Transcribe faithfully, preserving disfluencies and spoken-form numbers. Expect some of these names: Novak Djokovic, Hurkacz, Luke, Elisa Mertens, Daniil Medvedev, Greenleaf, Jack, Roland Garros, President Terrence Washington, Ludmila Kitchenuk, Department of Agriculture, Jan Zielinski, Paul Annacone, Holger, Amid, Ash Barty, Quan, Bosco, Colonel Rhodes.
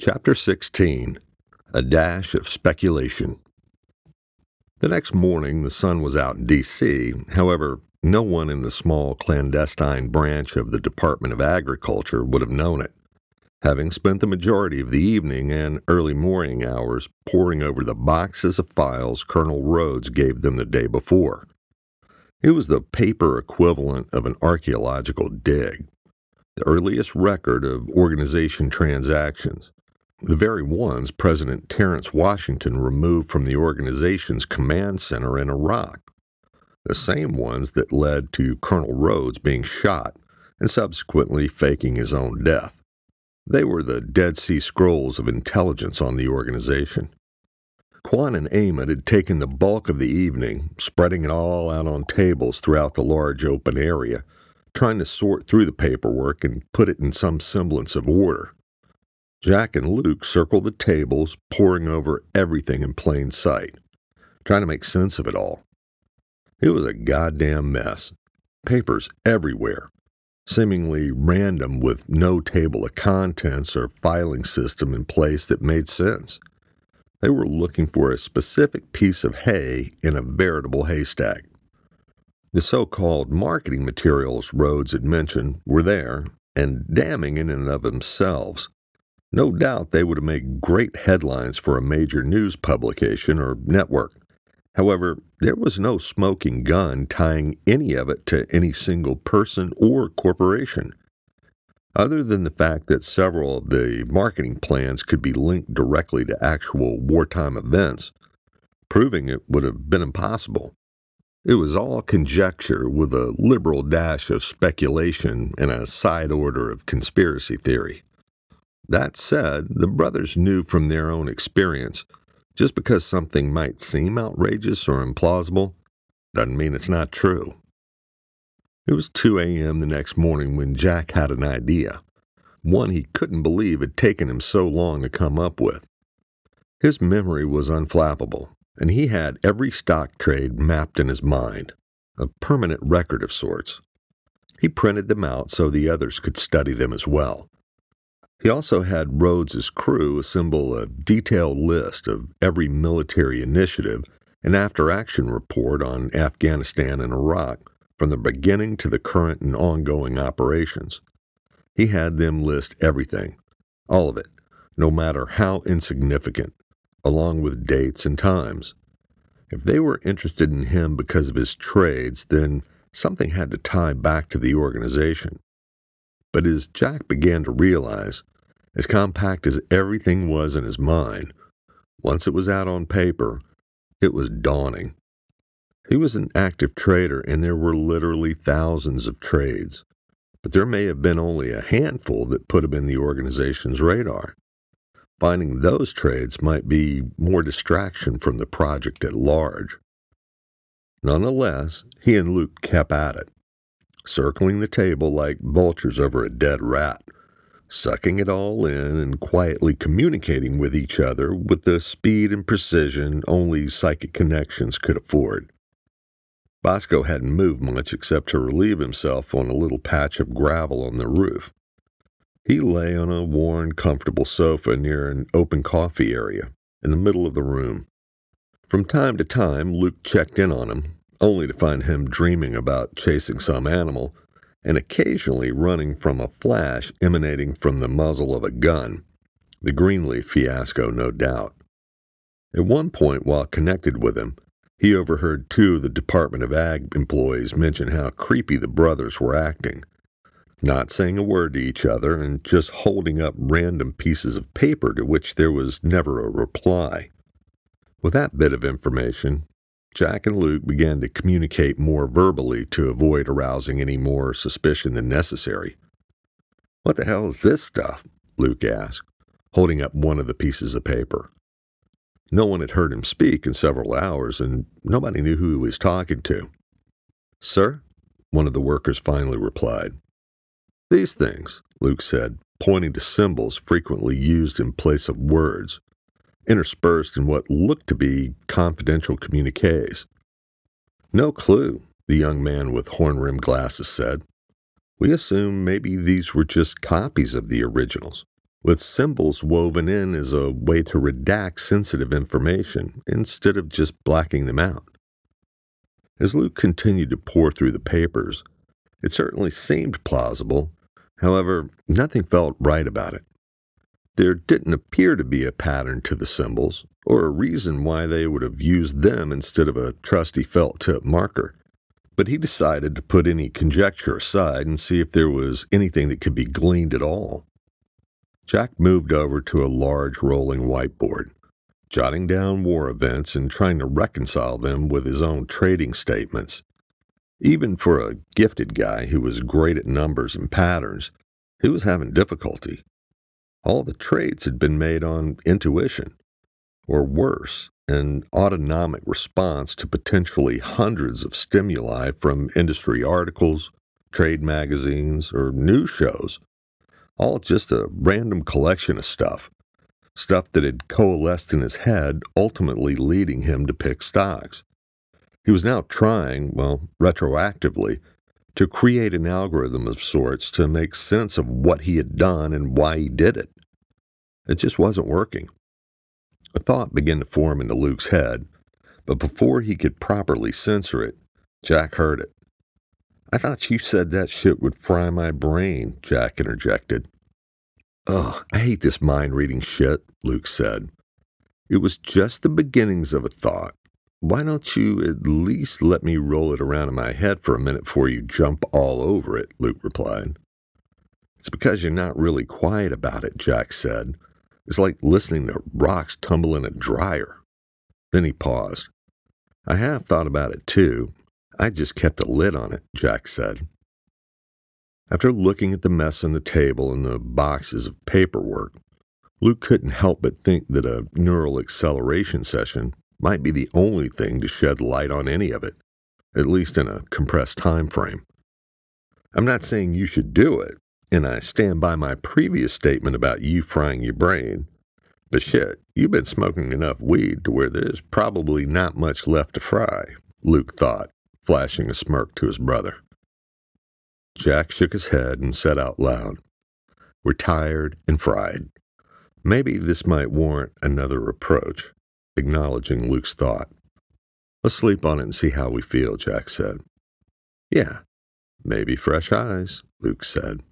Chapter sixteen. A Dash of Speculation. The next morning the sun was out in D C However, no one in the small clandestine branch of the Department of Agriculture would have known it. Having spent the majority of the evening and early morning hours poring over the boxes of files Colonel Rhodes gave them the day before. It was the paper equivalent of an archaeological dig, the earliest record of organization transactions, the very ones President Terrence Washington removed from the organization's command center in Iraq, the same ones that led to Colonel Rhodes being shot and subsequently faking his own death. They were the Dead Sea Scrolls of intelligence on the organization. Quan and Amid had taken the bulk of the evening, spreading it all out on tables throughout the large open area, trying to sort through the paperwork and put it in some semblance of order. Jack and Luke circled the tables, poring over everything in plain sight, trying to make sense of it all. It was a goddamn mess. Papers everywhere. Seemingly random with no table of contents or filing system in place that made sense. They were looking for a specific piece of hay in a veritable haystack. The so-called marketing materials Rhodes had mentioned were there, and damning in and of themselves. No doubt they would have made great headlines for a major news publication or network. However, there was no smoking gun tying any of it to any single person or corporation, other than the fact that several of the marketing plans could be linked directly to actual wartime events. Proving it would have been impossible. It was all conjecture with a liberal dash of speculation and a side order of conspiracy theory. That said, the brothers knew from their own experience. Just because something might seem outrageous or implausible, doesn't mean it's not true. It was two a.m. the next morning when Jack had an idea, one he couldn't believe had taken him so long to come up with. His memory was unflappable, and he had every stock trade mapped in his mind, a permanent record of sorts. He printed them out so the others could study them as well. He also had Rhodes's crew assemble a detailed list of every military initiative and after-action report on Afghanistan and Iraq from the beginning to the current and ongoing operations. He had them list everything, all of it, no matter how insignificant, along with dates and times. If they were interested in him because of his trades, then something had to tie back to the organization. But as Jack began to realize, as compact as everything was in his mind, once it was out on paper, it was dawning. He was an active trader, and there were literally thousands of trades, but there may have been only a handful that put him in the organization's radar. Finding those trades might be more distraction from the project at large. Nonetheless, he and Luke kept at it, circling the table like vultures over a dead rat, sucking it all in and quietly communicating with each other with the speed and precision only psychic connections could afford. Bosco hadn't moved much except to relieve himself on a little patch of gravel on the roof. He lay on a worn, comfortable sofa near an open coffee area in the middle of the room. From time to time, Luke checked in on him, only to find him dreaming about chasing some animal and occasionally running from a flash emanating from the muzzle of a gun, the Greenleaf fiasco, no doubt. At one point, while connected with him, he overheard two of the Department of Ag employees mention how creepy the brothers were acting, not saying a word to each other and just holding up random pieces of paper to which there was never a reply. With that bit of information, Jack and Luke began to communicate more verbally to avoid arousing any more suspicion than necessary. "What the hell is this stuff?" Luke asked, holding up one of the pieces of paper. No one had heard him speak in several hours, and nobody knew who he was talking to. "Sir?" one of the workers finally replied. "These things," Luke said, pointing to symbols frequently used in place of words, interspersed in what looked to be confidential communiques. "No clue," the young man with horn-rimmed glasses said. "We assume maybe these were just copies of the originals. with symbols woven in as a way to redact sensitive information instead of just blacking them out. As Luke continued to pore through the papers, it certainly seemed plausible. However, nothing felt right about it. There didn't appear to be a pattern to the symbols, or a reason why they would have used them instead of a trusty felt-tip marker. But he decided to put any conjecture aside and see if there was anything that could be gleaned at all. Jack moved over to a large rolling whiteboard, jotting down war events and trying to reconcile them with his own trading statements. Even for a gifted guy who was great at numbers and patterns, he was having difficulty. All the trades had been made on intuition, or worse, an autonomic response to potentially hundreds of stimuli from industry articles, trade magazines, or news shows. All just a random collection of stuff. Stuff that had coalesced in his head, ultimately leading him to pick stocks. He was now trying, well, retroactively, to create an algorithm of sorts to make sense of what he had done and why he did it. It just wasn't working. A thought began to form into Luke's head, but before he could properly censor it, Jack heard it. "I thought you said that shit would fry my brain," Jack interjected. "Ugh, I hate this mind-reading shit," Luke said. "It was just the beginnings of a thought. Why don't you at least let me roll it around in my head for a minute before you jump all over it?" Luke replied. "It's because you're not really quiet about it," Jack said. "It's like listening to rocks tumble in a dryer." Then he paused. "I have thought about it, too. I just kept a lid on it," Jack said. After looking at the mess on the table and the boxes of paperwork, Luke couldn't help but think that a neural acceleration session might be the only thing to shed light on any of it, at least in a compressed time frame. "I'm not saying you should do it, and I stand by my previous statement about you frying your brain. But shit, you've been smoking enough weed to where there's probably not much left to fry," Luke thought, flashing a smirk to his brother. Jack shook his head and said out loud, "We're tired and fried. Maybe this might warrant another approach," acknowledging Luke's thought. "Let's sleep on it and see how we feel," Jack said. "Yeah, maybe fresh eyes," Luke said.